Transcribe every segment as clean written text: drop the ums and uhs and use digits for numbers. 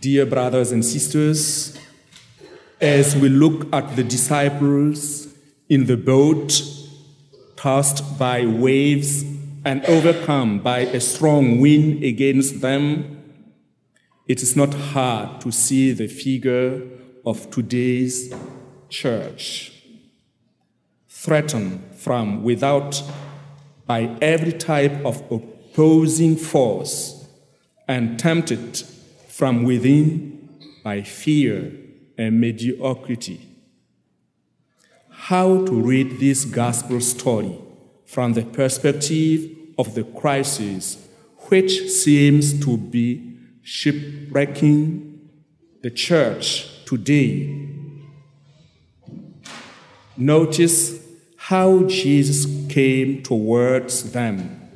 Dear brothers and sisters, as we look at the disciples in the boat, tossed by waves and overcome by a strong wind against them, it is not hard to see the figure of today's church, threatened from without by every type of opposing force and tempted from within by fear and mediocrity. How to read this gospel story from the perspective of the crisis which seems to be shipwrecking the church today? Notice how Jesus came towards them,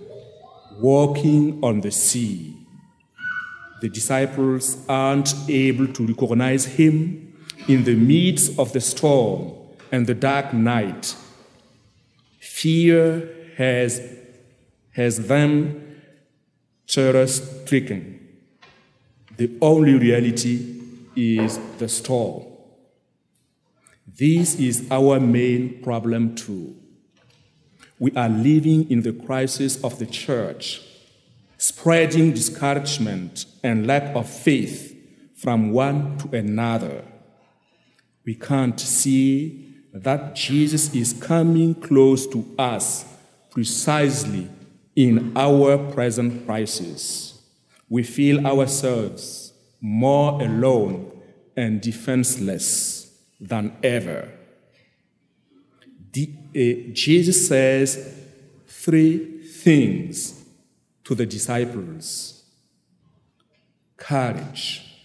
walking on the sea. The disciples aren't able to recognize him in the midst of the storm and the dark night. Fear has them terror-stricken. The only reality is the storm. This is our main problem too. We are living in the crisis of the church, spreading discouragement and lack of faith from one to another. We can't see that Jesus is coming close to us precisely in our present crisis. We feel ourselves more alone and defenseless than ever. Jesus says three things to the disciples. Courage.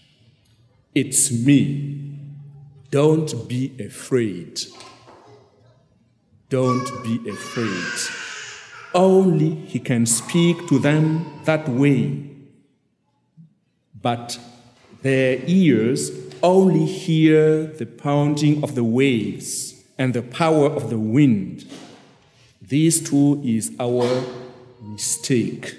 It's me. Don't be afraid. Don't be afraid. Only he can speak to them that way. But their ears only hear the pounding of the waves and the power of the wind. This too is our mistake.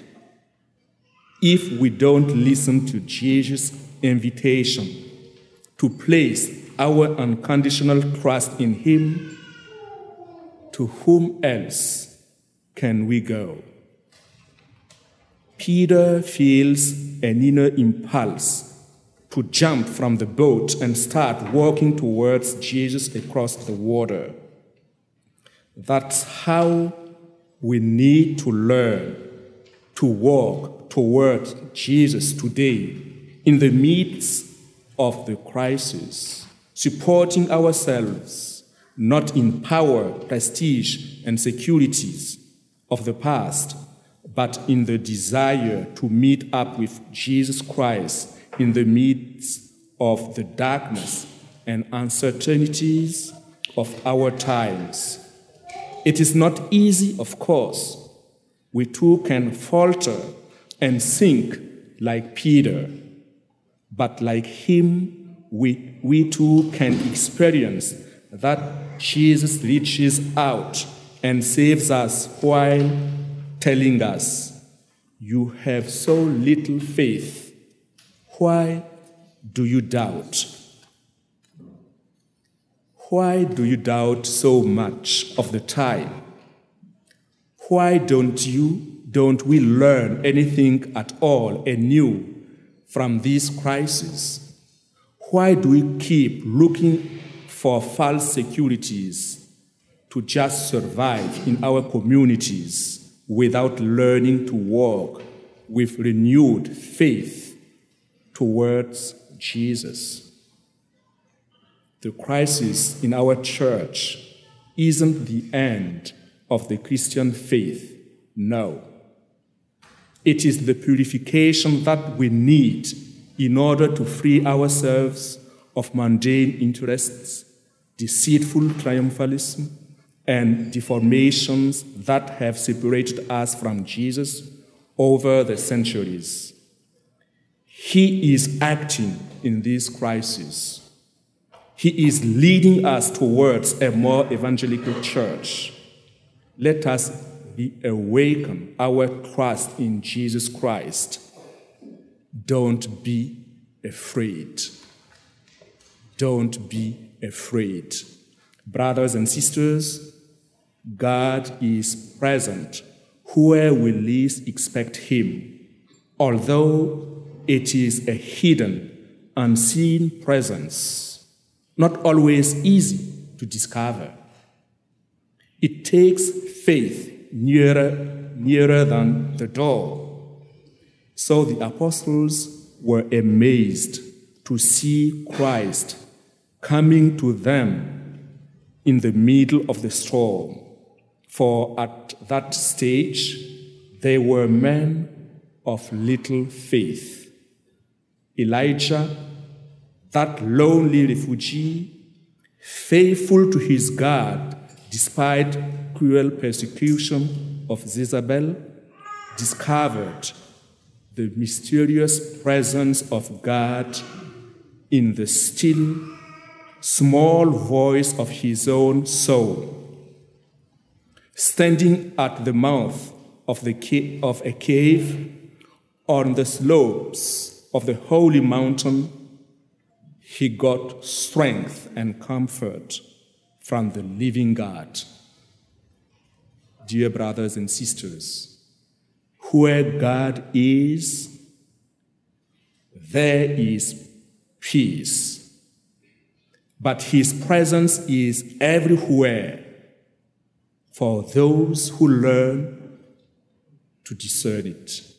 If we don't listen to Jesus' invitation to place our unconditional trust in him, to whom else can we go? Peter feels an inner impulse to jump from the boat and start walking towards Jesus across the water. That's how we need to learn to walk towards Jesus today in the midst of the crisis, supporting ourselves, not in power, prestige, and securities of the past, but in the desire to meet up with Jesus Christ in the midst of the darkness and uncertainties of our times. It is not easy, of course. We too can falter and sink like Peter, but like him, we too can experience that Jesus reaches out and saves us while telling us, "You have so little faith. Why do you doubt? Why do you doubt so much of the time? Why don't we learn anything at all anew from this crisis? Why do we keep looking for false securities to just survive in our communities without learning to walk with renewed faith towards Jesus?" The crisis in our church isn't the end of the Christian faith, no. It is the purification that we need in order to free ourselves of mundane interests, deceitful triumphalism, and deformations that have separated us from Jesus over the centuries. He is acting in this crisis. He is leading us towards a more evangelical church. Let us awaken our trust in Jesus Christ. Don't be afraid. Don't be afraid. Brothers and sisters, God is present. Whoever will least expect him, although it is a hidden, unseen presence, not always easy to discover. It takes faith nearer than the door. So the apostles were amazed to see Christ coming to them in the middle of the storm. For at that stage, they were men of little faith. Elijah, that lonely refugee, faithful to his God despite cruel persecution of Zizabel, discovered the mysterious presence of God in the still, small voice of his own soul. Standing at the mouth of a cave on the slopes of the holy mountain, he got strength and comfort from the living God. Dear brothers and sisters, where God is, there is peace. But his presence is everywhere for those who learn to discern it.